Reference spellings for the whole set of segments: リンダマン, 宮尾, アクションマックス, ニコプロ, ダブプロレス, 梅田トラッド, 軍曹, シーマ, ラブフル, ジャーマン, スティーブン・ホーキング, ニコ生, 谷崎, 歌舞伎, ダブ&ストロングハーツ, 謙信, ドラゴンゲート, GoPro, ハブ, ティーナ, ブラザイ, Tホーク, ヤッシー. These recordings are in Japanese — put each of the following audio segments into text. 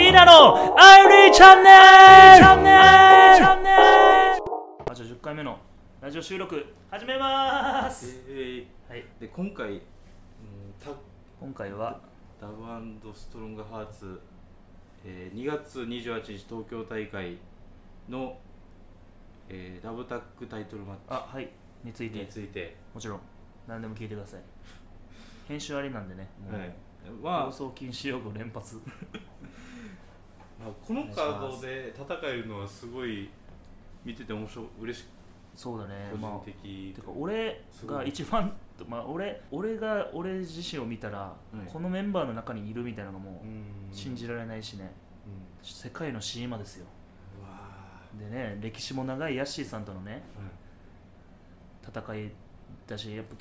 ティーナのアイリーチャンネル。じゃあ10回目のラジオ収録始めます。はい。で今回はダブ&ストロングハーツ、2月28日東京大会の、ダブタッグタイトルマッチについてもちろん何でも聞いてください。編集ありなんでね。もうはい。放送禁止用語連発このカードで戦えるのはすごい見てて面白い、嬉しい。そうだね、個人的、てか俺が一番、俺自身を見たら、はい、このメンバーの中にいるみたいなのがもう信じられないしね、うん、世界のシーマですよ。うわでね、歴史も長いヤッシーさんとのね、うん、戦いだし、やっぱ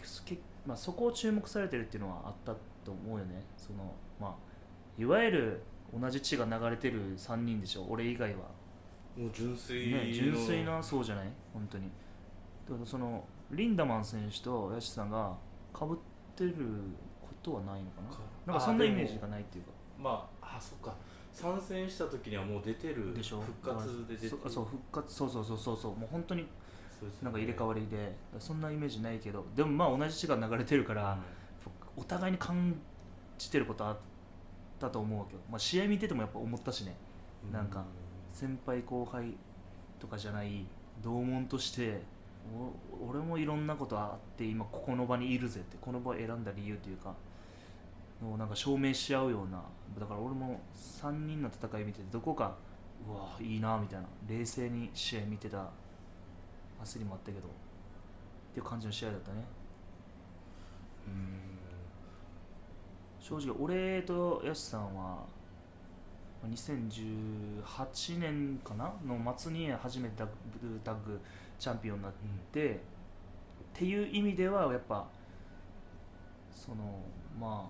まあ、そこを注目されてるっていうのはあったと思うよね。その、まあ、いわゆる同じ血が流れてる3人でしょ、俺以外は。もう純粋の、ね、純粋な、そうじゃない本当に。だからそのリンダマン選手とヤシさんが被ってることはないのかな、なんかそんなイメージがないっていうか。まあ、あ、そっか、参戦した時にはもう出てるでしょ、復活で出てる。そう、復活、そう、もう本当になんか入れ替わりで、そんなイメージないけど、でもまあ同じ血が流れてるから、うん、お互いに感じてることあったと思うわけよ。まあ、試合見ててもやっぱ思ったしね、なんか先輩後輩とかじゃない同門として、俺もいろんなことあって今ここの場にいるぜって、この場を選んだ理由というかのなんか証明し合うような。だから俺も3人の戦い見てて、どこかうわいいなみたいな、冷静に試合見てた焦りもあったけどっていう感じの試合だったね。正直俺とヤシさんは2018年かなの末に初めてダブタッグチャンピオンになって、うん、っていう意味ではやっぱそのまあ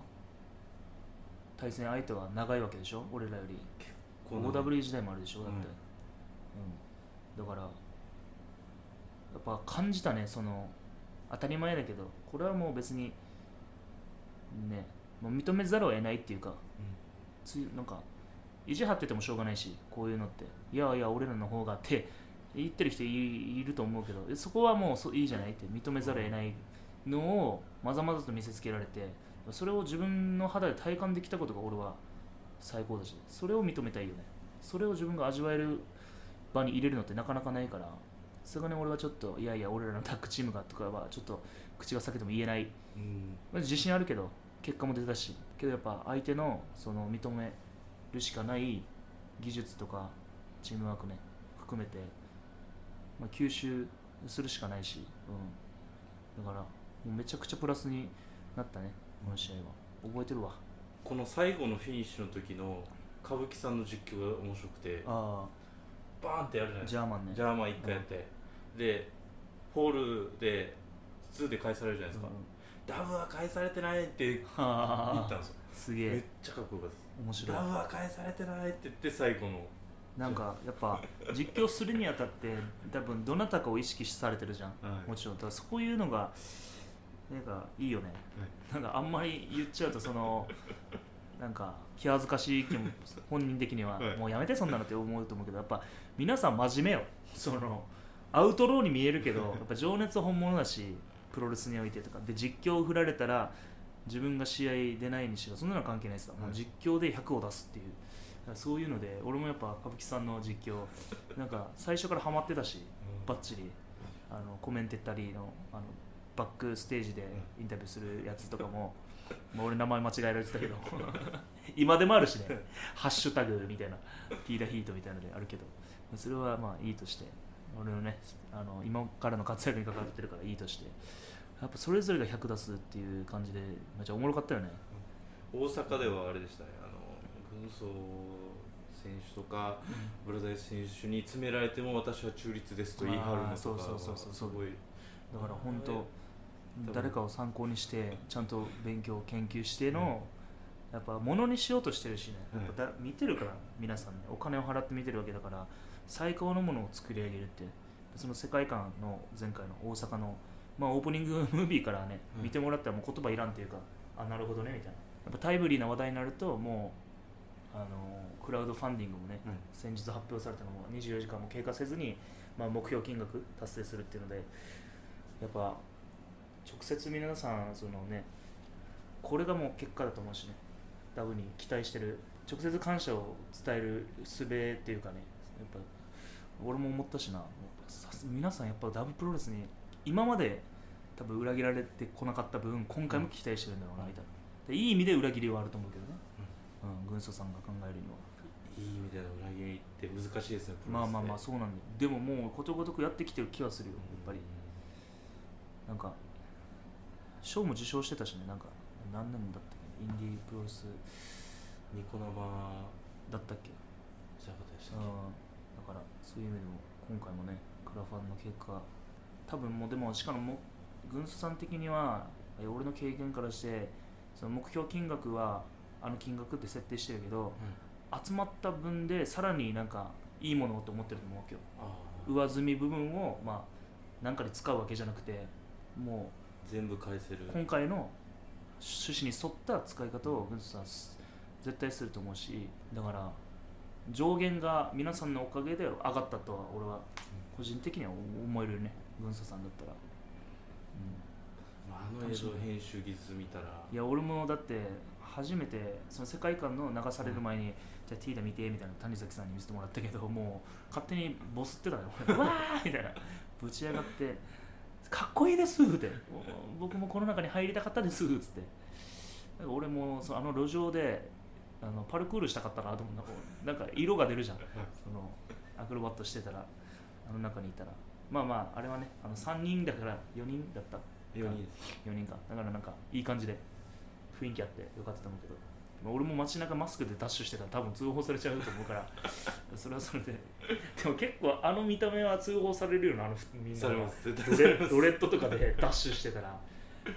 対戦相手は長いわけでしょ、俺らより。結構 OW 時代もあるでしょ、だって、うん、だからやっぱ感じたね。その当たり前だけど、これはもう別にね、もう認めざるを得ないっていうか、うん、なんか意地張っててもしょうがないし、こういうのっていやいや俺らの方がって言ってる人いると思うけど、そこはもういいじゃないって認めざるを得ないのをまざまざと見せつけられて、それを自分の肌で体感できたことが俺は最高だし、それを認めたいよね。それを自分が味わえる場に入れるのってなかなかないから、さすがに俺はちょっといやいや俺らのタッグチームがとかはちょっと口が裂けても言えない、うん、自信あるけど結果も出たし、けどやっぱ相手のその認めるしかない技術とかチームワークね含めて、まあ、吸収するしかないし、うん、だからもうめちゃくちゃプラスになったね、この試合は。覚えてるわ、この最後のフィニッシュの時の歌舞伎さんの実況が面白くて、あーバーンってやるじゃないですか、ジャーマンね、ジャーマン1回やって、うん、でホールで2で返されるじゃないですか、うん、ダブは返されてないって言ったんですよ。すげえ。めっちゃかっこよかったです。面白い。ダブは返されてないって言って最後の。なんかやっぱ実況するにあたって多分どなたかを意識されてるじゃん。はい、もちろん。だからそういうのがなんかいいよね。はい、なんかあんまり言っちゃうとそのなんか気恥ずかしい気も本人的には、はい、もうやめてそんなのって思うと思うけど、やっぱ皆さん真面目よ。そのアウトローに見えるけどやっぱ情熱は本物だし。プロレスにおいてとかで実況を振られたら自分が試合出ないにしろそんなの関係ないですよ、うん、もう実況で100を出すっていう、そういうので俺もやっぱ歌舞伎さんの実況なんか最初からハマってたし、バッチリコメンテータリーのバックステージでインタビューするやつとかも、まあ、俺名前間違えられてたけど今でもあるしねハッシュタグみたいなティーダヒートみたいなのであるけど、それはまあいいとして、俺のね今からの活躍に関わってるからいいとして、やっぱそれぞれが100出すっていう感じでめっちゃおもろかったよね。大阪ではあれでしたね、軍曹選手とかブラザイ選手に詰められても私は中立ですと言い張るのとか、そうすごい。だから本当誰かを参考にしてちゃんと勉強研究しての、やっぱ物にしようとしてるしね、やっぱ見てるから皆さんね、お金を払って見てるわけだから、最高のものを作り上げるって、その世界観の前回の大阪の、まあ、オープニングムービーからね、見てもらったらもう言葉いらんというか、あ、なるほどねみたいな。やっぱタイムリーな話題になるともクラウドファンディングもね、先日発表されたのも24時間も経過せずに、まあ、目標金額達成するっていうので、やっぱ直接皆さんそのね、これがもう結果だと思うしね、ダブに期待してる、直接感謝を伝える術っていうかね、やっぱ俺も思ったしな、皆さんやっぱダブプロレスに今まで多分裏切られてこなかった分、今回も期待してるんだろうなみたいな、でいい意味で裏切りはあると思うけどね、軍曹さんが考えるには。いい意味での裏切りって難しいですね、プロレスで。まあまあまあ、そうなんで、でももうことごとくやってきてる気はするよ、やっぱり。なんか賞も受賞してたしね、なんか何年だったっけ、インディープロレスニコ生だったっけ、そういうことでしたっけ。だからそういう意味でも今回もね、クラファンの結果多分もう、でもしかも軍曹さん的には俺の経験からしてその目標金額はあの金額って設定してるけど、集まった分でさらになんかいいものをと思ってると思うけど、上積み部分をまあなんかで使うわけじゃなくて、もう全部返せる、今回の趣旨に沿った使い方を軍曹さん絶対すると思うし、だから上限が皆さんのおかげで上がったとは俺は個人的には思えるよね、軍曹さんだったら。あの映像編集技術見たら、いや俺もだって初めてその世界観の流される前に、じゃあティーダ見てみたいな谷崎さんに見せてもらったけど、もう勝手にボスってたね俺わーみたいな、ぶち上がってかっこいいですって僕もこの中に入りたかったですっつって、なんか俺もそのあの路上でパルクールしたかったなと思う。なんか色が出るじゃん、そのアクロバットしてたら、あの中にいたら。まあまああれはね、3人だから4人だった4人か、だからなんかいい感じで雰囲気あってよかったと思うけど、俺も街中マスクでダッシュしてたら多分通報されちゃうと思うからそれはそれで、でも結構あの見た目は通報されるような、みんなドレッドとかでダッシュしてたら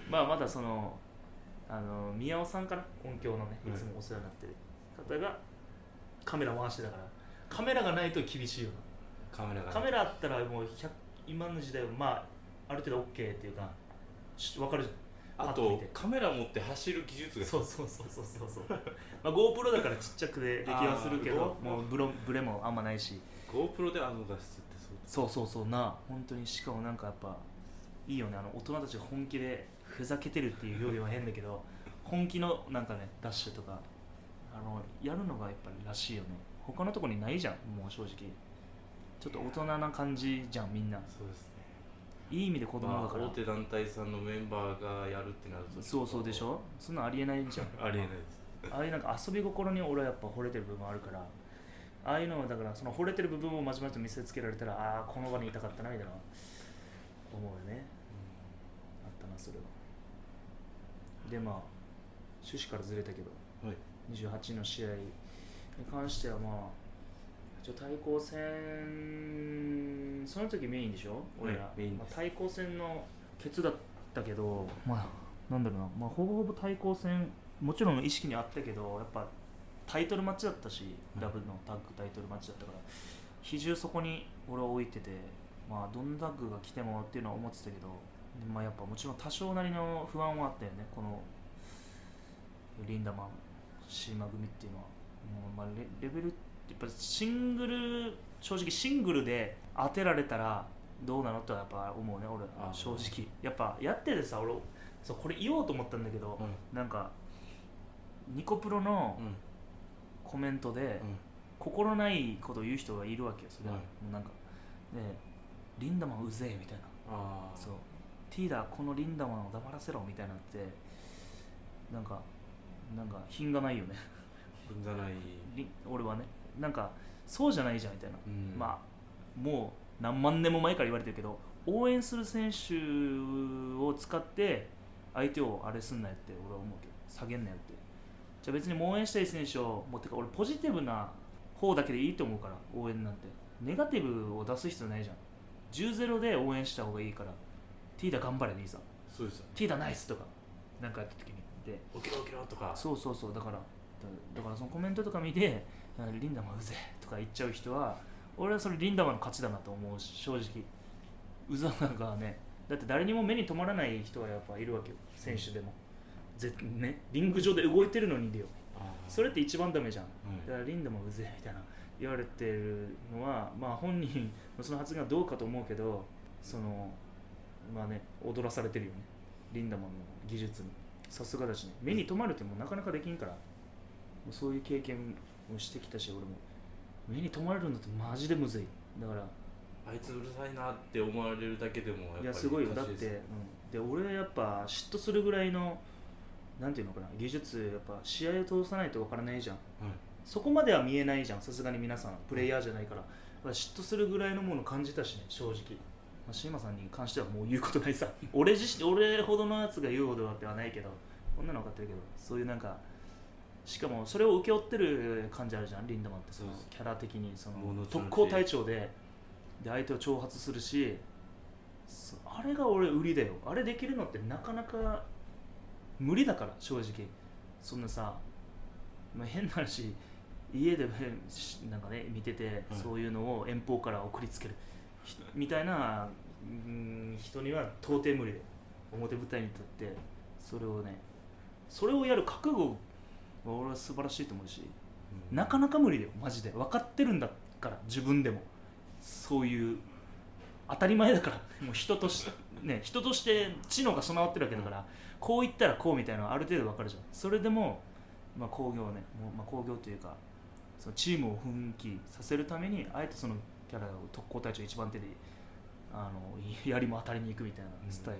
まあまだその宮尾さんから音響のね、いつもお世話になってる方がカメラ回してたから、カメラがないと厳しいよな。カメラあったらもう今の時代はまあある程度 OK っていうか分かるじゃん。あとカメラ持って走る技術が、そうまあ GoPro だからちっちゃくでできはするけど、もうブレもあんまないし、 GoPro であの画質ってそうな、本当に。しかもなんかやっぱいいよね、大人たちが本気でふざけてるっていうよりは変だけど本気のなんかね、ダッシュとかやるのがやっぱりらしいよね。他のとこにないじゃん、もう正直ちょっと大人な感じじゃんみんな。そうですね、いい意味で子供だから、まあ、大手団体さんのメンバーがやるってなると、そうでしょ、そんなありえないじゃんありえないです。ああいうなんか遊び心に俺はやっぱ惚れてる部分あるから、ああいうのはだからその惚れてる部分をまじまじと見せつけられたら、ああこの場にいたかったなみたいな思うよね、あったなそれは。でまあ趣旨からずれたけど、はい、28の試合に関してはまあ対抗戦、その時メインでしょ俺ら、まあ、対抗戦のケツだったけど、まあなんだろうな、まあ、ほぼほぼ対抗戦もちろん意識にあったけど、やっぱタイトルマッチだったし、ダブルのタッグタイトルマッチだったから、比重そこに俺は置いてて、まあどんなタッグが来てもっていうのは思ってたけど、まあやっぱもちろん多少なりの不安はあったよね、このリンダマン島組っていうのは。もうまあ レベルやっぱ正直シングルで当てられたらどうなのとはやっぱ思うね俺、正直。やっぱやっててさ、俺そうこれ言おうと思ったんだけど、なんかニコプロのコメントで、心ないことを言う人がいるわけよ、それは、なんかね、リンダマンうぜえみたいな、そうティーダーこのリンダマンを黙らせろみたいなって、なんか品がないよね品がない俺はね、なんかそうじゃないじゃんみたいな、まあもう何万年も前から言われてるけど、応援する選手を使って相手をあれすんなよって俺は思うけど、下げんなよって。じゃあ別に応援したい選手をもう、てか俺ポジティブな方だけでいいと思うから、応援なんてネガティブを出す必要ないじゃん。 10-0 で応援した方がいいから、ティーダ頑張れでいいさ、そうですよ、ティーダナイスとかなんかやった時にで起きろとか、そうだからそのコメントとか見てリンダマンうぜとか言っちゃう人は、俺はそれリンダマンの勝ちだなと思う、正直。うざなんかね、だって誰にも目に留まらない人はやっぱいるわけよ、選手でも、ね、リング上で動いてるのにでよ、それって一番ダメじゃん、はい、だからリンダもうぜえみたいな言われてるのは、まあ、本人のその発言はどうかと思うけど、そのまあね、踊らされてるよね、リンダマンの技術に。さすがだしね、目に留まるってもうなかなかできんから、もうそういう経験をしてきたし、俺も目に留まれるんだってマジでむずい。だからあいつうるさいなって思われるだけでもやっぱり、いやすごいよ、だって、うん、で俺やっぱ嫉妬するぐらいのなんていうのかな、技術やっぱ試合を通さないとわからないじゃん、はい、そこまでは見えないじゃん、さすがに皆さんプレイヤーじゃないから、嫉妬するぐらいのものを感じたしね、正直。シーマさんに関してはもう言うことないさ俺ほどのやつが言うほどではないけど、こんなの分かってるけど、そういうなんか、しかもそれを請け負ってる感じあるじゃん、リンダマンって。そのキャラ的にその特攻隊長 で相手を挑発するし、あれが俺売りだよ。あれできるのってなかなか無理だから、正直。そんなさ、まあ、変な話、家でなんかね見てて、うん、そういうのを遠方から送りつけるみたいな、人には到底無理で、表舞台に立ってそれをね、それをやる覚悟は俺は素晴らしいと思うし、うん、なかなか無理だよマジで。分かってるんだから、自分でもそういう当たり前だから、もう人としてね、人として知能が備わってるわけだから、うん、こう言ったらこうみたいなのある程度分かるじゃん。それでもまあ興行ね、まあ興行というか、そのチームを奮起させるために、あえてそのキャラを特攻隊長一番手で槍も当たりに行くみたいなスタイル、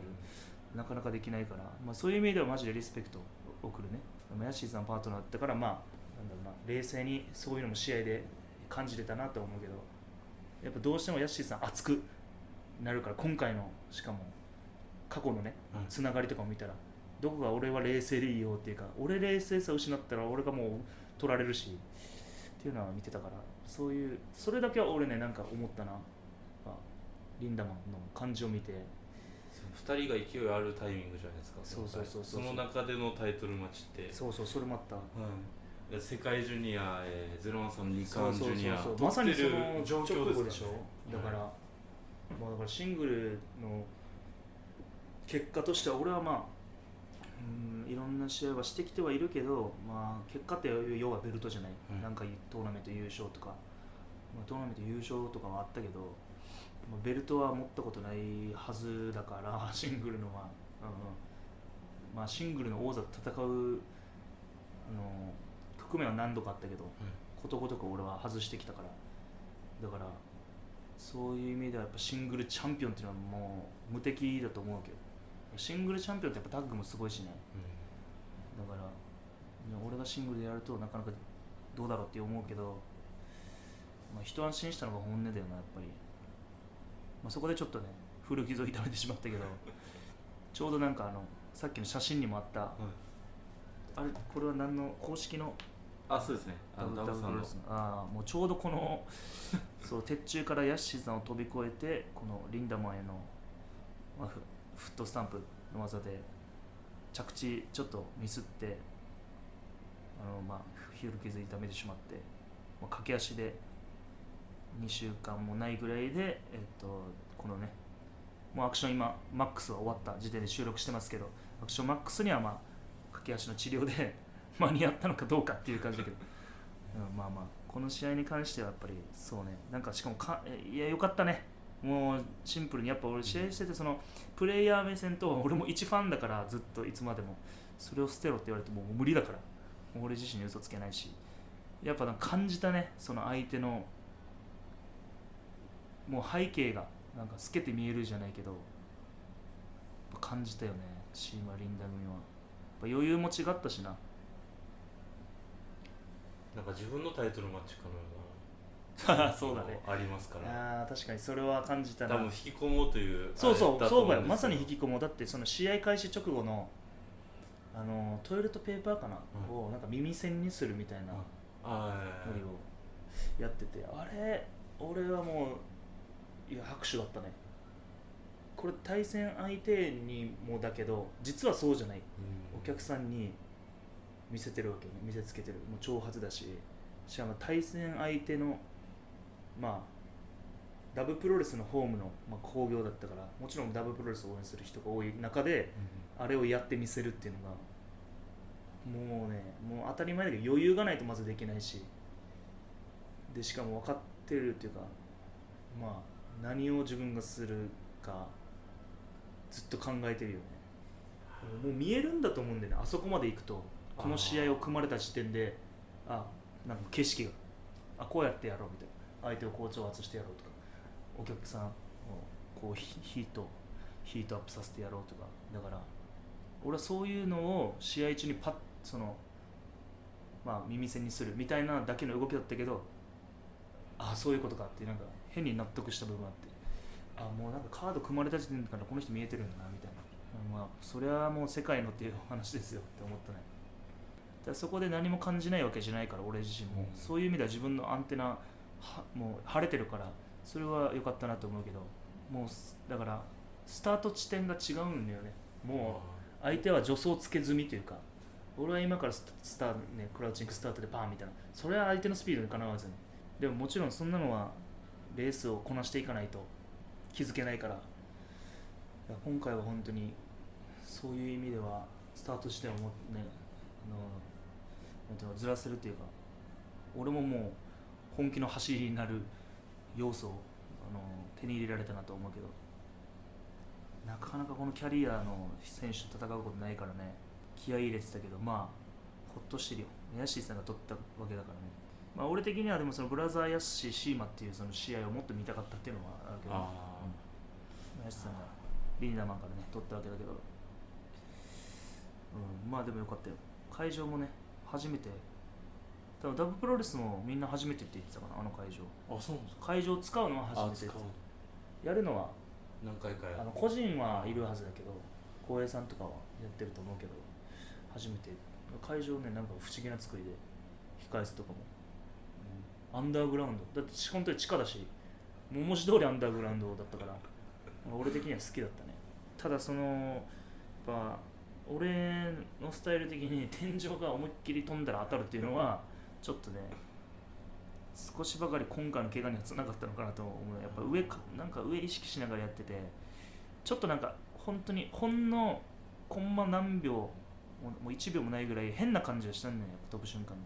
うん、なかなかできないから、まあ、そういう意味ではマジでリスペクトを送るね。ヤッシーさんパートナーだから、まあなんだろうな、冷静にそういうのも試合で感じれたなと思うけど、やっぱどうしてもヤッシーさん熱くなるから、今回のしかも過去のねつながりとかを見たら、どこが俺は冷静でいいよっていうか、俺冷静さを失ったら俺がもう取られるしっていうのは見てたから、そういう、それだけは俺ね、なんか思ったな。リンダマンの感じを見て、2人が勢いあるタイミングじゃないですか。そうそうそうそう、その中でのタイトルマッチって、そうそう、それもあった、うん、世界ジュニア、01さん2冠ジュニア、そうそうそうそう、まさにその状況ですでしょ、うん、だからシングルの結果としては、俺はまあいろんな試合はしてきてはいるけど、まあ、結果って要はベルトじゃない、うん、なんかトーナメント優勝とか、まあ、トーナメント優勝とかはあったけど、まあ、ベルトは持ったことないはずだからシングルのは、うん、まあシングルの王座と戦う局面は何度かあったけど、うん、ことごとく俺は外してきたから、だからそういう意味ではやっぱシングルチャンピオンっていうのはもう無敵だと思うけど、シングルチャンピオンってやっぱタッグもすごいしね、うん、だから俺がシングルでやるとなかなかどうだろうって思うけど、まあ、一安心したのが本音だよなやっぱり、まあ、そこでちょっとね古傷を痛めてしまったけどちょうどなんかさっきの写真にもあった、うん、あれこれは何の公式の、あ、そうですね、ダブルさんの、ああもうちょうどこのそう鉄柱からヤッシーさんを飛び越えて、このリンダマンへの、まあフットスタンプの技で着地ちょっとミスって、まあ古傷痛めてしまって、まあ、駆け足で2週間もないぐらいで、このねもうアクション今マックスは終わった時点で収録してますけど、アクションマックスにはまあ駆け足の治療で間に合ったのかどうかっていう感じだけど、うん、まあまあこの試合に関してはやっぱりそうね、なんかしかもいや良かったね。もうシンプルにやっぱ俺試合してて、そのプレイヤー目線と、俺も一ファンだからずっといつまでもそれを捨てろって言われてもう無理だから、俺自身に嘘つけないし、やっぱなんか感じたね、その相手のもう背景がなんか透けて見えるじゃないけど感じたよね、シーマ・リンダ組は。やっぱ余裕も違ったしな、なんか自分のタイトルマッチかのようなそうだね、ありますから。あ、確かにそれは感じたな。多分引き込もうという、そうそうそうよ、まさに引き込もう。だってその試合開始直後のトイレットペーパーかな、うん、をなんか耳栓にするみたいなノリをやってて、あれ俺はもういや拍手だったね。これ対戦相手にもだけど実はそうじゃない、うん、お客さんに見せてるわけね、見せつけてる、もう挑発だし、しかも対戦相手のまあ、ダブプロレスのホームの、まあ、興行だったから、もちろんダブプロレスを応援する人が多い中で、うん、あれをやってみせるっていうのがもうね、もう当たり前だけど余裕がないとまずできないし、でしかも分かってるっていうか、まあ何を自分がするかずっと考えてるよね。もう見えるんだと思うんだよね、あそこまで行くと。この試合を組まれた時点で、あ、なんか景色が、あ、こうやってやろうみたいな、相手を調圧してやろうとか、お客さんをこうヒートアップさせてやろうとか。だから俺はそういうのを試合中にパッその、まあ、耳栓にするみたいなだけの動きだったけど、ああそういうことかって、なんか変に納得した部分あって、ああもうなんかカード組まれた時点からこの人見えてるんだなみたいな、まあ、それはもう世界のっていう話ですよって思ったね。だそこで何も感じないわけじゃないから俺自身も、うん、そういう意味では自分のアンテナはもう晴れてるからそれは良かったなと思うけど、もうだからスタート地点が違うんだよね。もう相手は助走つけ済みというか、俺は今からスタート、クラウチングスタートでパーンみたいな、それは相手のスピードにかなわずに、でももちろんそんなのはレースをこなしていかないと気づけないから、今回は本当にそういう意味ではスタート地点をずらせるというか、俺ももう本気の走りになる要素を手に入れられたなと思うけど、なかなかこのキャリアの選手と戦うことないからね、気合い入れてたけど、まあほっとしてるよ。ヤッシーさんが取ったわけだからね。まあ俺的にはでもそのブラザーヤッシーシーマっていうその試合をもっと見たかったっていうのはあるけど、ヤッシーさんがリーダーマンからね取ったわけだけど、まあでもよかったよ。会場もね初めて、多分ダブプロレスもみんな初めてって言ってたかな、あの会場。あ、そうなんですか。会場使うのは初めて。やるのは。何回か個人はいるはずだけど、浩平さんとかはやってると思うけど、初めて会場ね、なんか不思議な作りで控え室とかも、アンダーグラウンドだって本当に地下だし、もう文字通りアンダーグラウンドだったから俺的には好きだったね。ただそのやっぱ俺のスタイル的に天井が思いっきり飛んだら当たるっていうのはちょっとね、少しばかり今回の怪我にはつながったのかなと思う。やっぱ上意識しながらやってて、ちょっとなんか本当にほんのコンマ何秒、もう1秒もないぐらい変な感じがしたんだよ、飛ぶ瞬間に。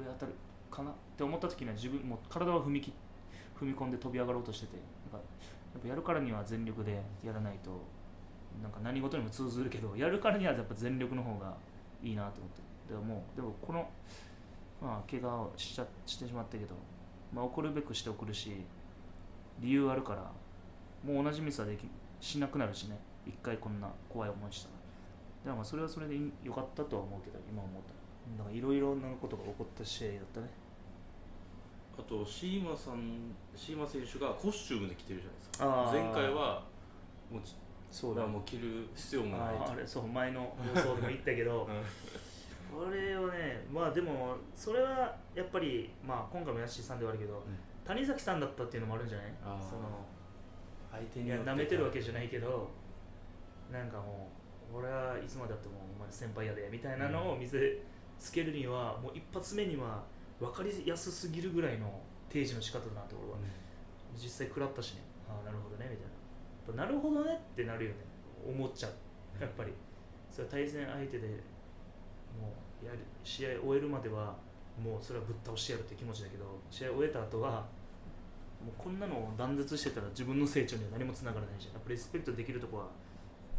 上当たるかなって思った時には自分もう体は踏み込んで飛び上がろうとしてて、なんかやっぱやるからには全力でやらないと、なんか何事にも通ずるけど、やるからにはやっぱ全力の方がいいなと思って。でもこのまあ、怪我をしてしまったけど、まあ、怒るべくして怒るし、理由あるから、もう同じミスはしなくなるしね、一回こんな怖い思いしたら。だからまあそれはそれで良かったとは思うけど、今思ったら。だからいろいろなことが起こった試合だったね。あと、シーマ選手がコスチュームで着てるじゃないですか。前回はもう、そうだ、もう着る必要もない。あれ、そう、前の放送でも言ったけど、これをね、まあでもそれはやっぱり、まあ、今回もヤッシーさんではあるけど、谷崎さんだったっていうのもあるんじゃない？その相手になめてるわけじゃないけど、なんかもう俺はいつまでだってもお前先輩やでみたいなのを見せつけるには、もう一発目には分かりやすすぎるぐらいの提示の仕方だなって俺は、実際食らったしね。ああなるほどねみたいな、やっぱなるほどねってなるよね、思っちゃう。やっぱりそれ対戦相手でもう試合終えるまではもうそれはぶっ倒してやるって気持ちだけど、試合終えた後はもうこんなのを断絶してたら自分の成長には何もつながらないじゃん。やっぱリスペクトできるとこは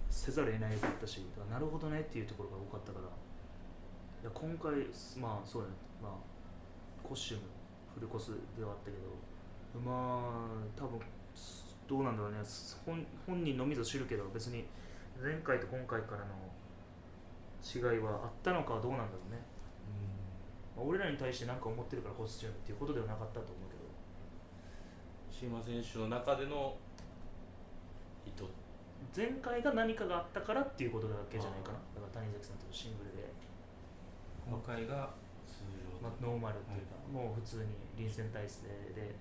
せざるを得ないだったし、だからなるほどねっていうところが多かったから、いや今回まあそうだね、まあコスチュームフルコスではあったけど、まあ多分どうなんだろうね、本人のみぞ知るけど、別に前回と今回からの違いはあったのかはどうなんだろうね。うん、まあ、俺らに対して何か思ってるからコスチュームっていうことではなかったと思うけど、シーマ選手の中での意図、前回が何かがあったからっていうことだけじゃないかな。だから谷崎さんとシングルで今回が通常、まあ、ノーマルっていうか、はい、もう普通に臨戦態勢で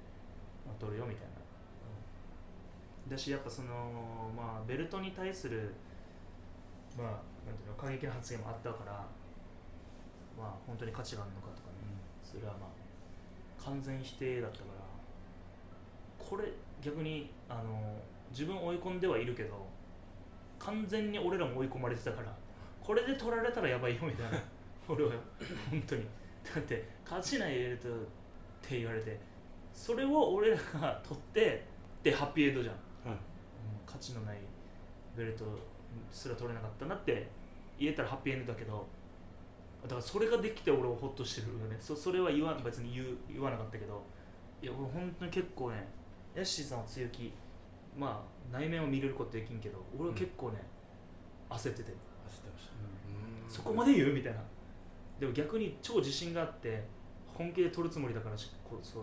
取るよみたいな、だしやっぱその、まあ、ベルトに対するまあなんていうの過激な発言もあったから、まあ本当に価値があるのかとかね、それはまあ完全否定だったから、これ逆に自分追い込んではいるけど完全に俺らも追い込まれてたから、これで取られたらやばいよみたいな俺は本当にだって勝ちないエルトって言われて、それを俺らが取ってでハッピーエンドじゃん、はい、価値のないベルトすら取れなかったなって言えたらハッピーエンドだけど、だからそれができて俺はホッとしてるよね。 それは別に言わなかったけど、いや俺本当に結構ね、ヤッシーさんは強気、まあ内面を見れることできんけど、俺は結構ね、焦ってて、焦ってました、うん、そこまで言うみたいな。でも逆に超自信があって本気で取るつもりだからそ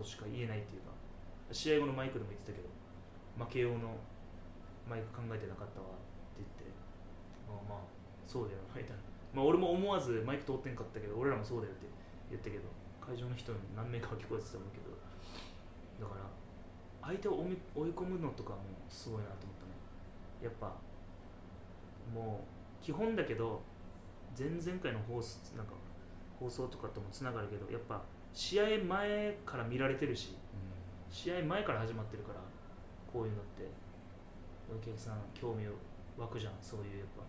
うしか言えないっていうか、試合後のマイクでも言ってたけど、負け用のマイク考えてなかったわって言って、まあそうだよなみたいな、まあ俺も思わずマイク通ってんかったけど、俺らもそうだよって言ったけど、会場の人に何名か聞こえてたんだけど、だから相手を追い込むのとかもすごいなと思ったね。やっぱもう基本だけど、前々回のなんか放送とかともつながるけど、やっぱ試合前から見られてるし、うん、試合前から始まってるから、こういうのってお客さん興味を湧くじゃん。そういうやっぱ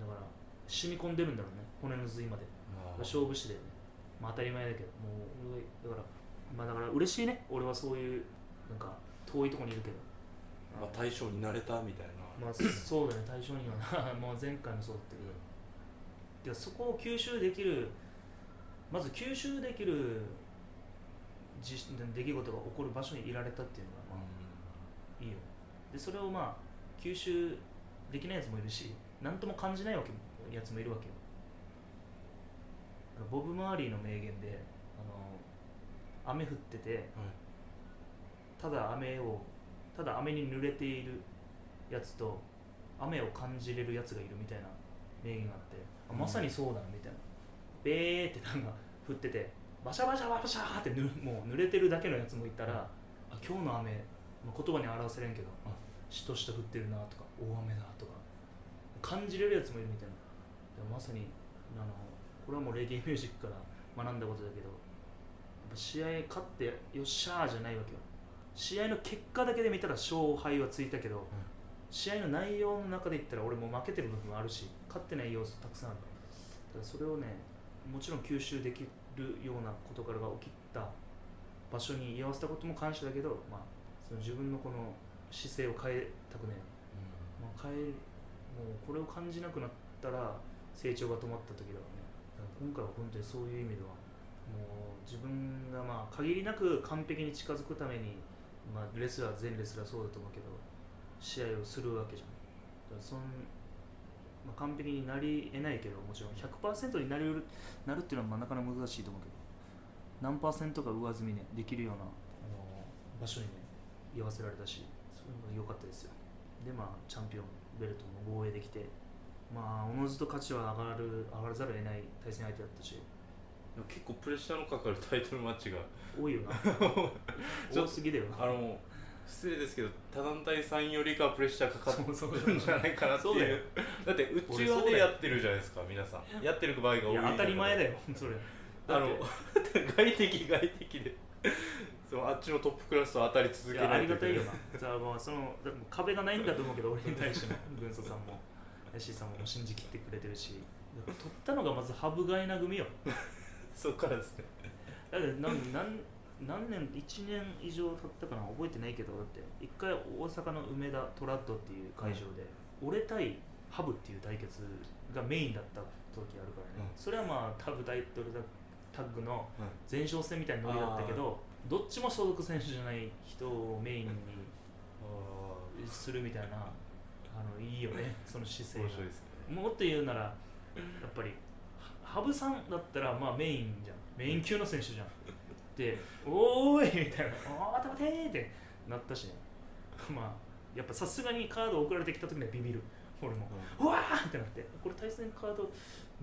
だから染み込んでるんだろうね、骨の髄まで。勝負師だよね、まあ、当たり前だけど、もうだから嬉しいね。俺はそういうなんか遠いところにいるけど、まあ、対象になれたみたいな、まあそうだね、対象にはなもう前回もそうだったけど、でそこを吸収できる、まず吸収できる出来事が起こる場所にいられたっていうのが、まあ、いいよ。でそれをまあ吸収できないやつもいるし、何とも感じないやつもいるわけよ。ボブ・マーリーの名言で、雨降ってて、はい、ただ雨に濡れているやつと雨を感じれるやつがいるみたいな名言があって、うん、あまさにそうだなみたいな。ベーってなんか降っててバシャバシャバシャーってもう濡れてるだけのやつもいたら、あ今日の雨、まあ、言葉に表せれんけど、あしとしと降ってるなとか大雨だとか感じれるやつもいるみたいな。でまさにこれはもうレディーミュージックから学んだことだけど、試合勝ってよっしゃーじゃないわけよ。試合の結果だけで見たら勝敗はついたけど、うん、試合の内容の中で言ったら俺も負けてる部分もあるし、勝ってない要素たくさんある。だからそれをね、もちろん吸収できるような事柄が起きた場所に居合わせたことも感謝だけど、まあ、その自分のこの姿勢を変えたくね、うんまあ、もうこれを感じなくなったら成長が止まった時だからね。だから今回は本当にそういう意味ではもう自分がまあ限りなく完璧に近づくために、まあ、全レスラーそうだと思うけど試合をするわけじゃん。だからまあ、完璧になり得ないけど、もちろん 100% になるっていうのはなかなか難しいと思うけど、何%か上積みねできるような場所にね居合わせられたし、そういうのが良かったですよ。でまあチャンピオンベルトも防衛できて、まあおのずと価値は上がらざるを得ない対戦相手だったし、結構プレッシャーのかかるタイトルマッチが多いよな多すぎだよな失礼ですけど、他団体さんよりかプレッシャーかかってるんじゃないかなっていう。だってうちわでやってるじゃないですか、皆さんやってる場合が多い。いや当たり前だよそれ外敵でそのあっちのトップクラスと当たり続けない。いやありがたいよなまあだから壁がないんだと思うけど俺に対しての軍曹さんもヤシーさんも信じきってくれてるし、取ったのがまずハブガイナ組よそっからですね。だって何年、1年以上経ったかな、覚えてないけど、だって1回大阪の梅田トラッドっていう会場で、うん、俺対ハブっていう対決がメインだった時あるからね、うん、それはまあタグタイトルタッグの前哨戦みたいなノリだったけど、うん、どっちも所属選手じゃない人をメインにするみたいな、いいよね、その姿勢が面白いですね。もっと言うなら、やっぱりハブさんだったらまあメインじゃん、メイン級の選手じゃんでおーいみたいな、あー待て待てってなったしねまあやっぱさすがにカード送られてきた時にはビビる俺も、うん、うわーってなって、これ対戦カードこ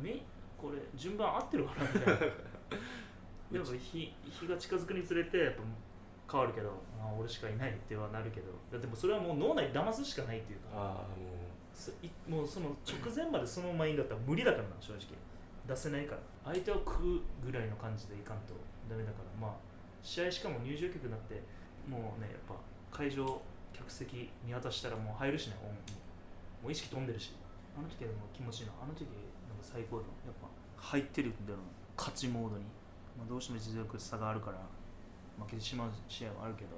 れ順番合ってるかなみたいなやっぱ日が近づくにつれてやっぱ変わるけど、あ俺しかいないってはなるけど、だってもうそれはもう脳内騙すしかないっていうか、もうその直前までそのマインドだったら無理だからな、正直出せないから、相手を食うぐらいの感じでいかんとダメだから、まあ試合しかも入場曲になってもうね、やっぱ会場客席見渡したらもう入るしね、もう意識飛んでるし、あの時はもう気持ちいいな、あの時なんか最高だな、やっぱ入ってるんだろう、勝ちモードに。まあ、どうしても実力差があるから負けてしまう試合はあるけど、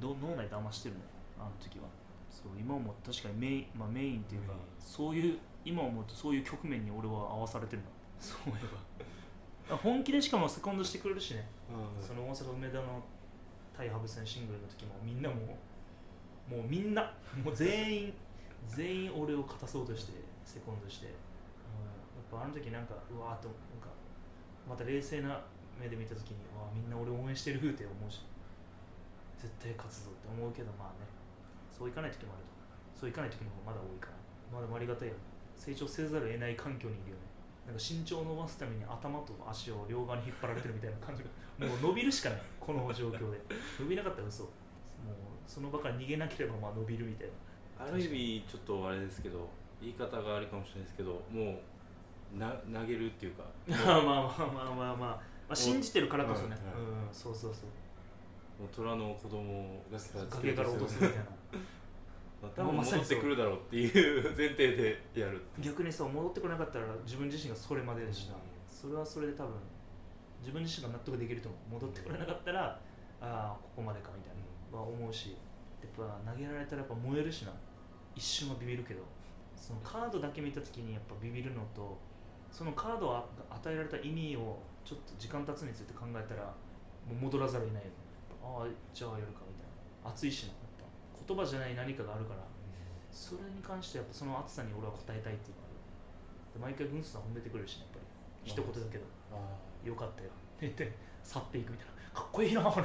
脳内騙してるね、あの時は。そう、今思うと確かにメインっていうか、そういう今思うとそういう局面に俺は合わされてるな、そういえば。本気でしかもセコンドしてくれるしね、うん、その大阪梅田の対羽生戦シングルの時もみんなもう全員俺を勝たそうとしてセコンドして、うん、やっぱあの時なんかうわーっとなんかまた冷静な目で見た時に、あ、みんな俺応援してる風って思うし、絶対勝つぞって思うけど、まあね、そういかない時もあると、そういかない時の方がまだ多いから、まだありがたいよね。成長せざるを得ない環境にいるよね。なんか身長を伸ばすために頭と足を両側に引っ張られてるみたいな感じがもう伸びるしかない、この状況で。伸びなかったら嘘、もうその場から逃げなければまあ伸びるみたいな。ある意味ちょっとあれですけど、言い方があれかもしれないですけど、もう投げるっていうかまあ信じてるからこそね、うん、そうそうそう、虎の子供が崖から落とすみたいな多分戻ってくるだろうっていう前提でやる。逆にそう戻ってこなかったら自分自身がそれまででした、うん、それはそれで多分自分自身が納得できると思う。戻ってこれなかったら、ああここまでかみたいなは思うし、やっぱ投げられたらやっぱ燃えるしな、一瞬はビビるけど、そのカードだけ見た時にやっぱビビるのと、そのカードを与えられた意味をちょっと時間経つについて考えたらもう戻らざるを得ないよね。ああじゃあやるかみたいな、熱いしな、言葉じゃない何かがあるから、それに関してやっぱその熱さに俺は応えたいっていうのがある。で毎回軍曹さん褒めてくれるしね、やっぱり一言だけど、あよかったよって言って去っていくみたいな、かっこいいなあの人、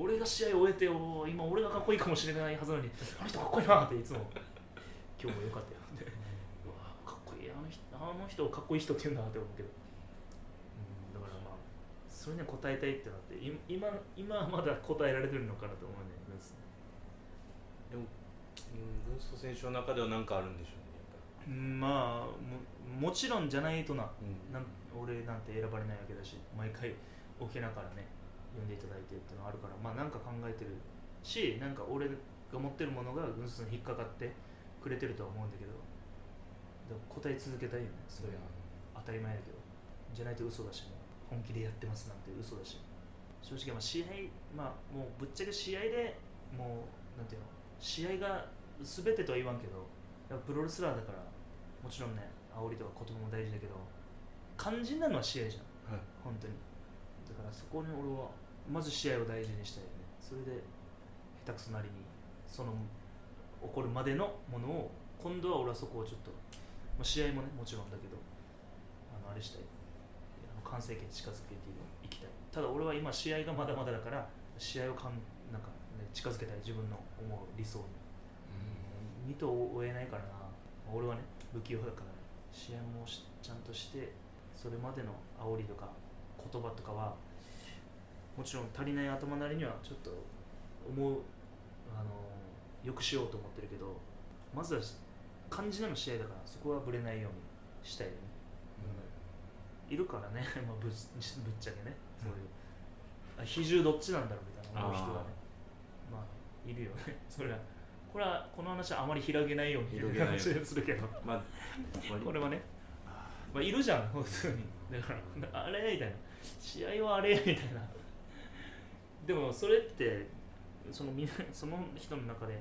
俺が試合を終えてよ、今俺がかっこいいかもしれないはずなのにあの人かっこいいなっていつも今日もよかったよってうわかっこいい、あの人をかっこいい人って言うんだって思うけど、うん、だからまあそれに応えたいってなって、今はまだ応えられてるのかなと思うね。でも、軍曹選手の中では何かあるんでしょうね、やっぱり。まあ、もちろんじゃないとな、うん、俺なんて選ばれないわけだし、毎回オケながらね、呼んでいただいてっていうのがあるから、まあなんか考えてるし、なんか俺が持ってるものが軍曹に引っかかってくれてるとは思うんだけど、答え続けたいよね、それは、うん、当たり前だけど。じゃないと嘘だし、ね、本気でやってますなんて嘘だし、正直まあ試合、まあもうぶっちゃけ試合でもう、なんていうの、試合が全てとは言わんけど、やっぱプロレスラーだから、もちろんね、煽りとか言葉も大事だけど、肝心なのは試合じゃん、はい、本当に。だからそこに俺は、まず試合を大事にしたいよね。それで、下手くそなりに、その起こるまでのものを、今度は俺はそこをちょっと、まあ、試合もね、もちろんだけど、あれしたい、完成形に近づけていきたい。ただ俺は今、試合がまだまだだから、試合をなんか、近づけたい、自分の思う理想に、二と追えないからな、俺はね、不器用だから、ね、試合もちゃんとして、それまでの煽りとか言葉とかはもちろん足りない頭なりにはちょっと思う、よくしようと思ってるけど、まずは肝心なの試合だから、そこはぶれないようにしたいよね、うん、いるからね、まあ、ぶっちゃけね、そういう、うん、比重どっちなんだろうみたいな思う人がね、まあ、いるよね。それはこれはこの話はあまり広げないように広げないようにするけど、まあ、これはね、まあ、いるじゃん、普通に。だからあれみたいな、試合はあれみたいな。でもそれってその人の中で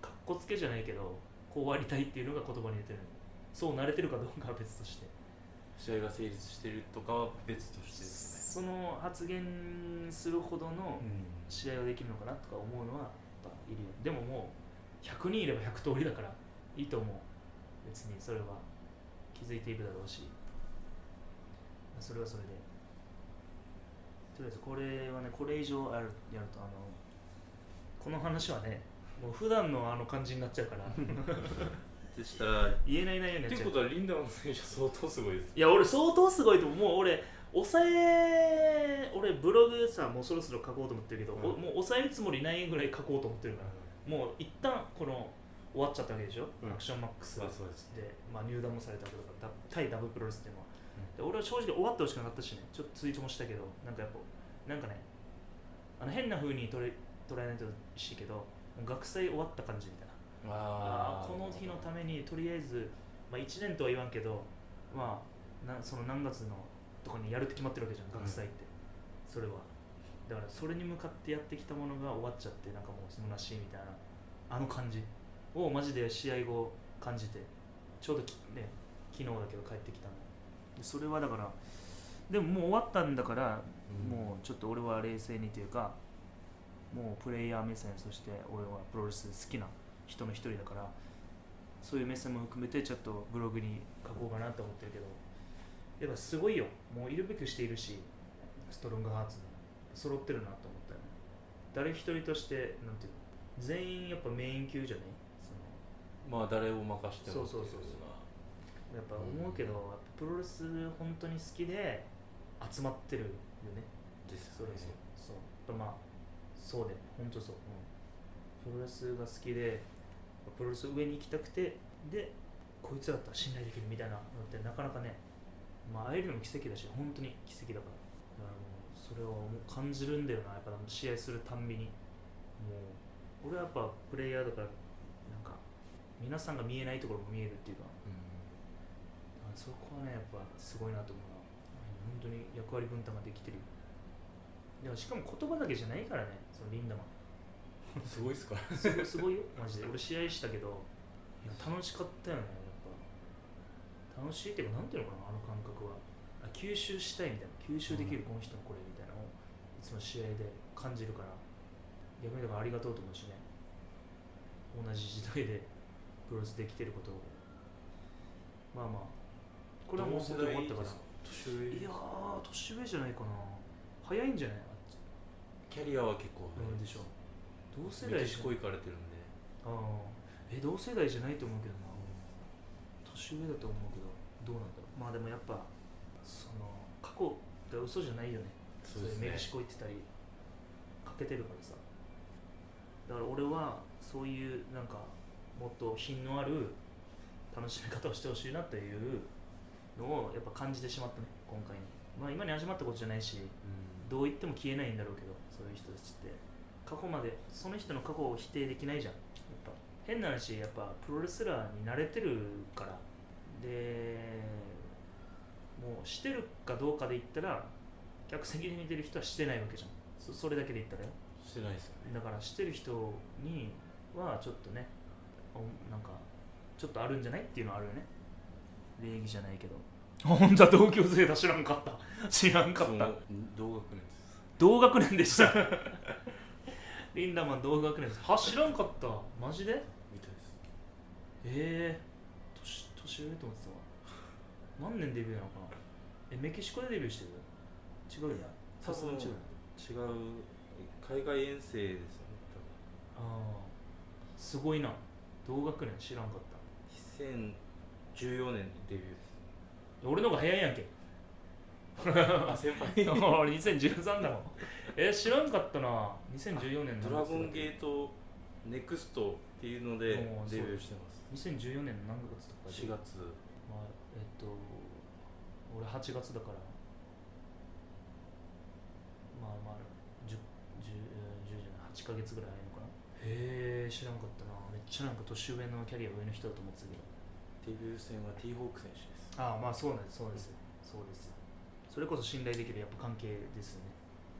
かっこつけじゃないけど、こうありたいっていうのが言葉に出てる。そう慣れてるかどうかは別として。試合が成立してるとかは別としてですね、その発言するほどの試合ができるのかなとか思うのはやっぱいるよ。でももう100人いれば100通りだからいいと思う。別にそれは気づいているだろうし、それはそれで、とりあえずこれはね、これ以上やるとこの話はね、もう普段の感じになっちゃうからでしたら言えない内容になっちゃう。ってことはリンダモン選手は相当すごいです。いや俺相当すごいと思う。もう俺俺ブログさもうそろそろ書こうと思ってるけど、うん、もう抑えるつもりないぐらい書こうと思ってるから、うん、もう一旦この終わっちゃったわけでしょ、うん、アクションマックスで、まあ、入団もされたわけだから対ダブルプロレスっていうのは、うん、で俺は正直終わってほしくなかったしね、ちょっとツイートもしたけど、なんかやっぱなんかね、変な風に捉えないとしいけど、もう学祭終わった感じみたいな。この日のためにとりあえず、まあ、1年とは言わんけど、まその何月のとかにやるって決まってるわけじゃん、学祭って、うん、それはだからそれに向かってやってきたものが終わっちゃって、なんかもう虚しいみたいな、あの感じをマジで試合後感じて、ちょうどね昨日だけど帰ってきたので、それはだからでももう終わったんだから、うん、もうちょっと俺は冷静にというか、もうプレイヤー目線、そして俺はプロレス好きな人の一人だから、そういう目線も含めてちょっとブログに書こうかなと思ってるけど、やっぱすごいよ、もういるべくしているし、ストロングハーツも揃ってるなと思ったよね。誰一人としてなんていうの、全員やっぱメイン級じゃない、そのまあ誰を任してもっていうのは、そうやっぱ思うけど、やっぱプロレス本当に好きで集まってるよね。ですよね。そうそう、まあそうで本当そう、うん、プロレスが好きでプロレス上に行きたくて、でこいつだったら信頼できるみたいなのってなかなかね、まあ会えるのも奇跡だし、本当に奇跡だから、だからもうそれをもう感じるんだよな、やっぱ試合するたんびに。もう俺はやっぱプレイヤーだから、なんか皆さんが見えないところも見えるっていうか、うん、だからそこはねやっぱすごいなと思うな。本当に役割分担ができてる。でもしかも言葉だけじゃないからね、そのリンダマンすごいっすかすごいよ、マジで。俺試合したけど、いや楽しかったよね、やっぱ楽しいっていうか、なんていうのかな、あの感覚は、あ、吸収したいみたいな、吸収できる、この人のこれみたいなのをいつも試合で感じるから、逆にだからありがとうと思うしね、同じ時代でプロレスできてることを。まあまあこれはもう本当に思ったから。いやー、年上じゃないかな、早いんじゃない、キャリアは結構早いでしょ。同世代じゃない、メキシコ行かれてるんで、ああ、同世代じゃないと思うけどな、年上だと思うけど、どうなんだろう。まあでもやっぱその過去って嘘じゃないよね。そうですね、メキシコ行ってたりかけてるからさ、だから俺はそういうなんかもっと品のある楽しみ方をしてほしいなっていうのをやっぱ感じてしまったね、今回に。まあ今に始まったことじゃないし、うん、どう言っても消えないんだろうけど、そういう人たちって過去まで、その人の過去を否定できないじゃん。やっぱ変な話、やっぱプロレスラーに慣れてるから、でもうしてるかどうかで言ったら、客席で見てる人はしてないわけじゃん、 それだけで言ったらよ、してないですよね。だからしてる人にはちょっとね、なんかちょっとあるんじゃないっていうのはあるよね、礼儀じゃないけど。本当は同級生だ、知らんかった知らんかった。同学年です。同学年でしたリンダマン同学年です。は、知らんかった、マジでみたいです。年上と思ってたわ何年デビューなのかな。メキシコでデビューしてる？違うよね、さすがに違う。海外遠征ですよね、多分。ああ、すごいな、同学年知らんかった。2014年にデビューです。俺の方が早いやんけあ、先輩俺2013だもん知らんかったな。2014年のドラゴンゲートネクストっていうのでデビューしてます。2014年の何月とか？4月、まあ、俺8月だから、まあまあ10じゃない、8ヶ月ぐらい早いのかな。へえ、知らんかったな。めっちゃなんか年上のキャリア上の人だと思ってたけど。デビュー戦はTホーク選手です。ああ、まあそうなんです、そうです、そうです。それこそ信頼できるやっぱ関係ですよね、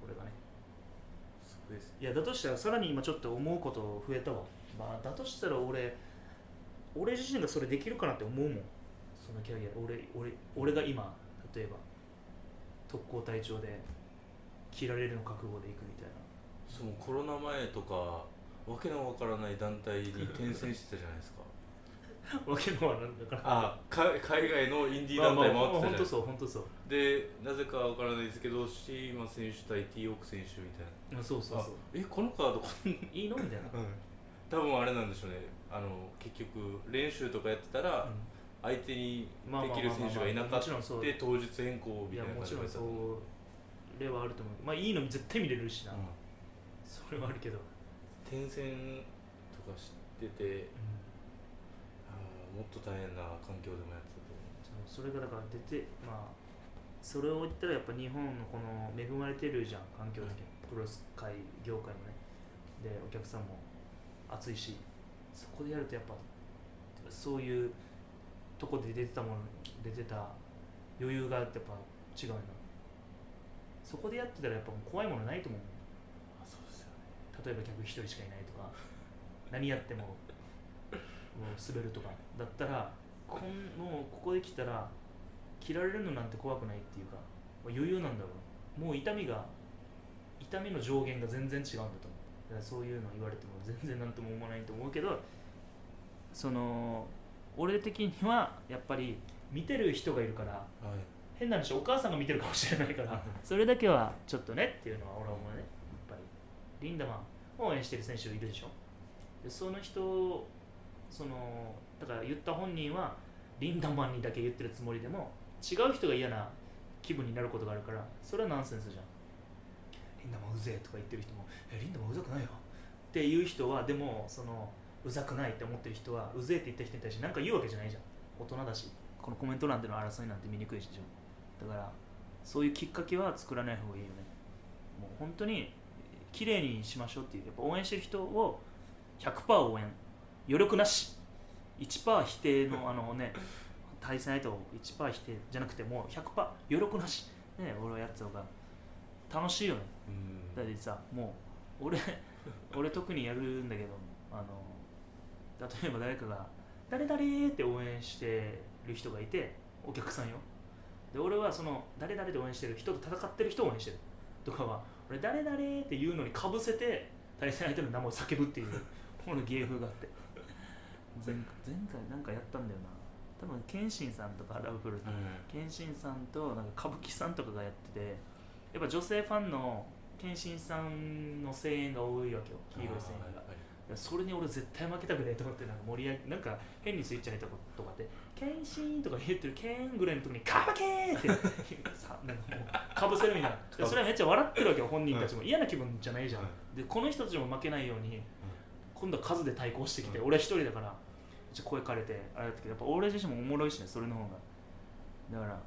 これがね。すごいです。いや、だとしたらさらに今ちょっと思うこと増えたわ。まあだとしたら俺自身がそれできるかなって思うもん。そのキャリア、俺が今例えば特攻隊長で切られるの覚悟でいくみたいな。そう、コロナ前とかわけのわからない団体に転戦してたじゃないですか。わけのはなんだから、あ、海外のインディー団体回ってたじゃないですか。ほんとそう、ほんとそうで、なぜかわからないですけど、シーマ選手対 T オーク選手みたいな。あ、そうそうそう。え、このカードいいのみたいな、うん、多分あれなんでしょうね、結局練習とかやってたら、うん、相手にできる選手がいなかったで当日変更みたいな感じだった。いや、もちろんそれはあると思う。まあいいの絶対見れるしな、うん、それはあるけど転戦とかしてて、うん、もっと大変な環境でもやってたと思う。それがだから出て、まあそれを言ったらやっぱ日本のこの恵まれてるじゃん、環境的に、プロレス界業界もね、でお客さんも熱いし、そこでやるとやっぱそういうとこで出てた余裕があってやっぱ違うな。そこでやってたらやっぱ怖いものないと思う。あ、そうですよね。例えば客一人しかいないとか何やっても滑るとかだったら、もうここで来たら切られるのなんて怖くないっていうか余裕なんだろう。もう痛みの上限が全然違うんだと思う。だからそういうの言われても全然なんとも思わないと思うけど、その俺的にはやっぱり見てる人がいるから、はい、変な話お母さんが見てるかもしれないからそれだけはちょっとねっていうのは俺は思うね。やっぱりリンダマン応援してる選手いるでしょ。でその人、そのだから言った本人はリンダマンにだけ言ってるつもりでも違う人が嫌な気分になることがあるから、それはナンセンスじゃん。リンダマンうぜえとか言ってる人も、リンダマンうざくないよっていう人は、でもそのうざくないって思ってる人はうぜえって言った人に対して何か言うわけじゃないじゃん。大人だし、このコメント欄での争いなんて見にくいし、だからそういうきっかけは作らない方がいいよね。もう本当に綺麗にしましょうっていう、やっぱ応援してる人を 100% 応援、余力なし 1% 否定のあのね対戦相手を 1% 否定じゃなくてもう 100% 余力なし、ね、俺はやつが楽しいよね。うんだってさ、もう俺特にやるんだけど、例えば誰かが誰々って応援してる人がいて、お客さんよ。で俺はその誰々で応援してる人と戦ってる人を応援してるとかは、俺誰々っていうのにかぶせて対戦相手の名前を叫ぶっていうこの芸風があって前回なんかやったんだよな。多分謙信さんとかラブフルとか、謙信さんとなんか歌舞伎さんとかがやってて、やっぱ女性ファンの謙信さんの声援が多いわけよ、黄色い声援が。それに俺絶対負けたくないと思って、なんか盛り上げなんか変にスイッチ入ったこととかでケンシーンとか言ってるケンぐらいの時にカバケーってなんかもうかぶせるみたいな。それはめっちゃ笑ってるわけよ、本人たちも。嫌な気分じゃないじゃん。でこの人たちも負けないように今度は数で対抗してきて、俺一人だから声かれてあれだったけど、やっぱ俺自身もおもろいしね、それの方が。だから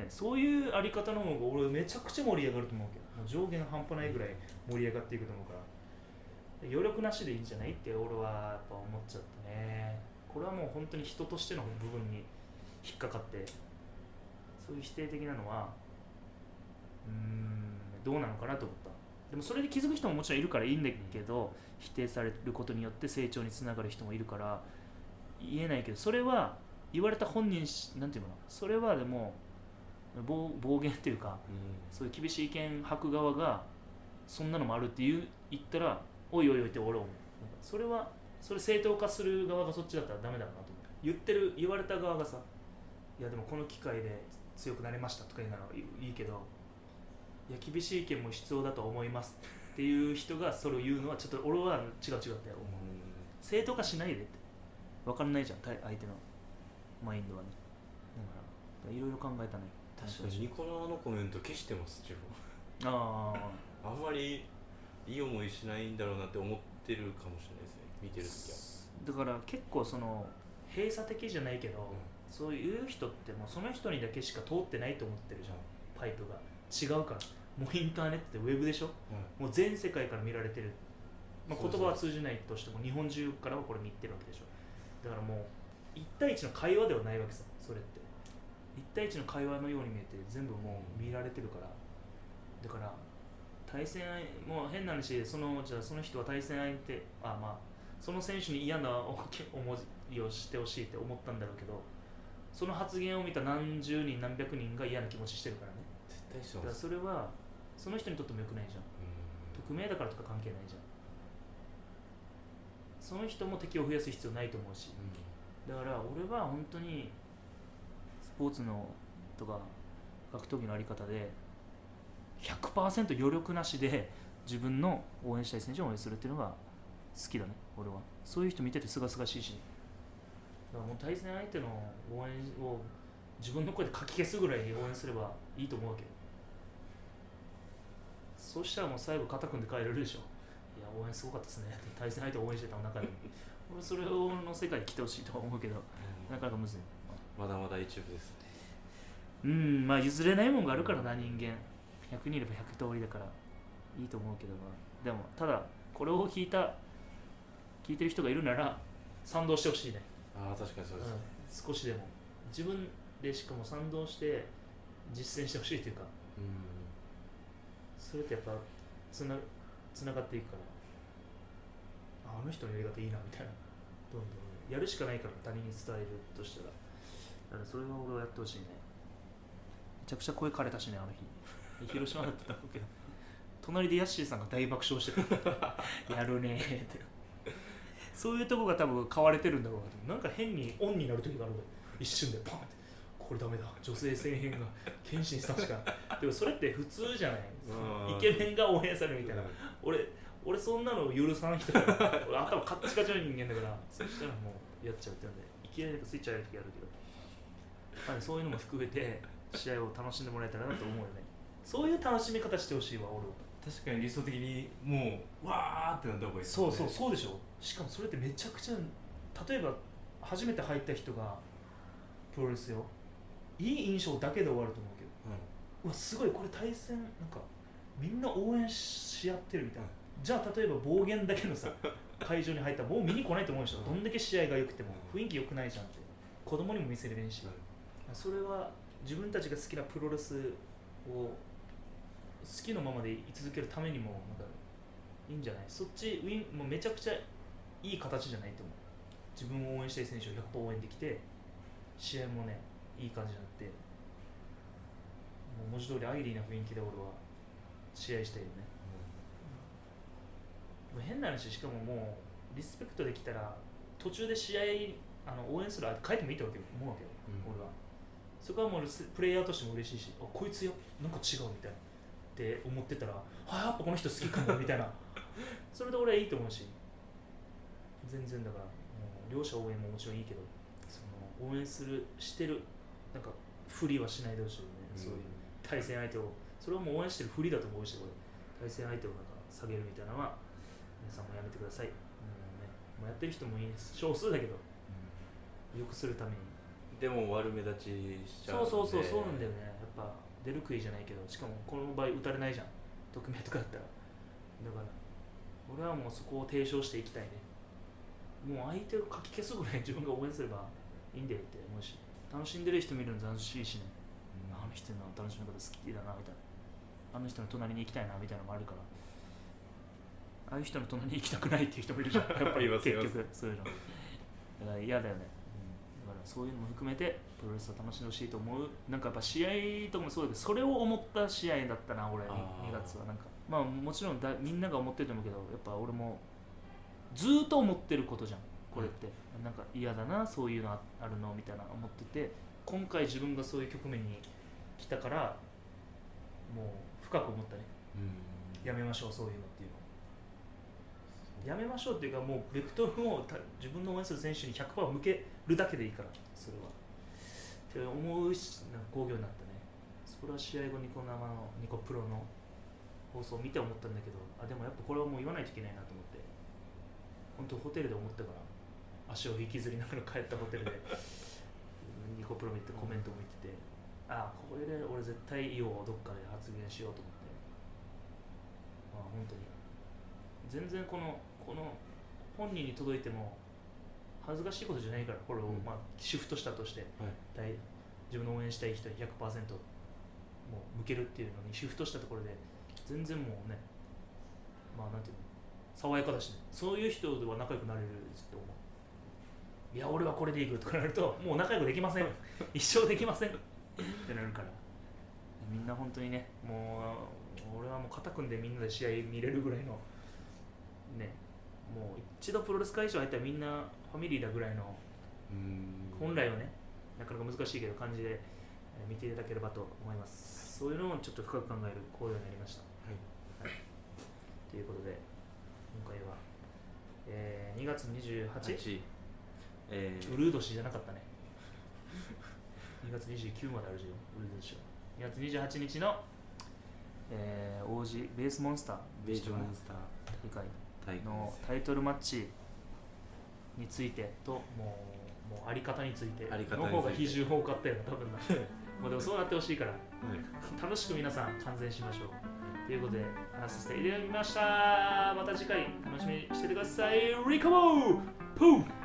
ね、そういうあり方の方が俺めちゃくちゃ盛り上がると思うけど、上限半端ないぐらい盛り上がっていくと思うから、余力なしでいいんじゃないって俺はやっぱ思っちゃったね。これはもう本当に人としての部分に引っかかって、そういう否定的なのはどうなのかなと思った。でもそれで気づく人ももちろんいるからいいんだけど、否定されることによって成長につながる人もいるから言えないけど、それは言われた本人なんていうのかな、それはでも暴言っていうか、そういう厳しい意見吐く側がそんなのもあるって言ったらおいおいおいって俺思う。それ正当化する側がそっちだったらダメだなと思う。言われた側がさ、いやでもこの機会で強くなれましたとか言うならいいけど、いや厳しい意見も必要だと思いますっていう人がそれを言うのはちょっと俺は違うって思う。正当化しないでって、分からないじゃん相手のマインドはね。だからいろいろ考えたね。確かにニコラのコメント消してます自分あんまりいい思いしないんだろうなって思ってるかもしれないですね、見てるときは。だから結構その閉鎖的じゃないけど、そういう人ってもうその人にだけしか通ってないと思ってるじゃん、パイプが。違うから、もうインターネットってウェブでしょ、もう全世界から見られてる。まあ、言葉は通じないとしても日本中からはこれ見てるわけでしょ。だからもう1対1の会話ではないわけさ、それって1対1の会話のように見えて全部もう見られてるから。だから対戦もう変な話で、じゃあその人は対戦相手、まあその選手に嫌な思いをしてほしいって思ったんだろうけど、その発言を見た何十人何百人が嫌な気持ちしてるからね。絶対そう。だからそれはその人にとっても良くないじゃん。匿名だからとか関係ないじゃん。その人も敵を増やす必要ないと思うし、だから俺は本当にスポーツのとか格闘技のあり方で100% 余力なしで自分の応援したい選手を応援するっていうのが好きだね、俺は。そういう人見ててすがすがしいし、だからもう対戦相手の応援を自分の声でかき消すぐらい応援すればいいと思うわけ。そうしたらもう最後肩組んで帰れるでしょ。いや応援すごかったですね、対戦相手を応援してた中で俺それの世界に来てほしいとは思うけど、なかなか難しい。まだまだ一部ですね。まあ譲れないもんがあるからな、人間。100人いれば100通りだからいいと思うけどな。でもただこれを聞いてる人がいるなら賛同してほしいね。ああ確かにそうですね、少しでも自分でしかも賛同して実践してほしいというか、うん、それってやっぱつながっていくから、 あの人のやり方いいなみたいな、どんどんやるしかないから、他人に伝えるとしたら、だからそれは俺はやってほしいね。めちゃくちゃ声枯れたしね、あの日広島だったんだけど隣でヤッシーさんが大爆笑してたやるねーって。そういうとこが多分買われてるんだろうなと。なんか変にオンになる時があるの、一瞬でパンって、これダメだ、女性性変が謙信さんしかでもそれって普通じゃない、イケメンが応援されるみたいな、俺そんなの許さない人だから俺頭カッチカチの人間だからそしたらもうやっちゃうってなんで、いきなりスイッチ入る時あるけど、そういうのも含めて試合を楽しんでもらえたらなと思うよね。そういう楽しみ方してほしいわ、俺は。確かに理想的にもうわーってなった方がいい。そうそうそうでしょ。しかもそれってめちゃくちゃ、例えば初めて入った人がプロレスよ、いい印象だけで終わると思うけど、うん、うわすごいこれ対戦なんかみんな応援し合ってるみたいな、うん、じゃあ例えば暴言だけのさ会場に入ったらもう見に来ないと思うでしょ、どんだけ試合が良くても雰囲気良くないじゃんって、子供にも見せれるし、うん、それは自分たちが好きなプロレスを好きのままで居続けるためにもなんかいいんじゃない。そっちウィンもうめちゃくちゃいい形じゃないと思う。自分を応援したい選手を 100% 応援できて、試合もねいい感じになって、もう文字通りアイリーな雰囲気で俺は試合したいよね、うん、変な話、しかももうリスペクトできたら途中で試合応援する相手変えてもいいって思うわけよ、うん、俺はそこはもうプレイヤーとしても嬉しいし、あこいつよなんか違うみたいなって思ってたら、やっぱこの人好きかもみたいなそれで俺はいいと思うし、全然だからもう両者応援ももちろんいいけど、その応援してるなんかふりはしないでほしいよね、うん、そういう対戦相手を、それはもう応援してるふりだと思うし、これ対戦相手をなんか下げるみたいなのは皆さんもやめてください、うんね、もうやってる人もいいです、少数だけど、うん、よくするためにでも悪目立ちしちゃうので、そうなんだよね、やっぱ出る杭じゃないけど、しかもこの場合打たれないじゃん、匿名とかだったら。だから俺はもうそこを提唱していきたいね。もう相手をかき消すぐらい自分が応援すればいいんだよって思うし、楽しんでる人見るの楽しいしね、うん、あの人の楽しみ方好きだなみたいな、あの人の隣に行きたいなみたいなのもあるから、ああいう人の隣に行きたくないっていう人もいるじゃんやっぱり結局そういうのだから嫌だよね、だからそういうのも含めてプロレスは楽しんでほしいと思う。なんかやっぱ試合とかもそうだけど、それを思った試合だったな俺、2月はなんか、まあもちろんみんなが思ってると思うけど、やっぱ俺もずーっと思ってることじゃんこれって、うん、なんか嫌だなそういうのあるのみたいな思ってて、今回自分がそういう局面に来たからもう深く思ったね、うん、やめましょうそういうのっていうの、やめましょうっていうか、もうベクトルを自分の応援する選手に 100% 向けるだけでいいから、それはって思うし、なんか興行になったね。それは試合後ニコ生のニコプロの放送を見て思ったんだけど、でもやっぱこれはもう言わないといけないなと思って、本当ホテルで思ったから、足を引きずりながら帰ったホテルでニコプロ見てコメントを見てて、これで俺絶対どっかで発言しようと思って、本当に全然この本人に届いても恥ずかしいことじゃないから、これをシフトしたとして、はい、自分の応援したい人に 100% もう向けるっていうのにシフトしたところで、全然もうね、なんていうの、爽やかだしね、そういう人とは仲良くなれると思う。いや俺はこれでいくとかなるともう仲良くできません一生できませんってなるから、みんな本当にね、もう俺はもう肩組んでみんなで試合見れるぐらいのね、もう一度プロレス会場入ったらみんなファミリーだぐらいの、本来はねなかなか難しいけど感じで見ていただければと思います。そういうのをちょっと深く考える行為になりました、はいはい、ということで今回は、2月28日、ウルー年じゃなかったね2月29まであるじゃんウルー年は。2月28日の、王子ベースモンスターベージョモンスター大会のタイトルマッチについてと、もうあり方についての方が比重多かったよな多分なもうでもそうなってほしいから、うん、楽しく皆さん観戦しましょうということで話させていただきました。また次回楽しみにしててください。リコボープー。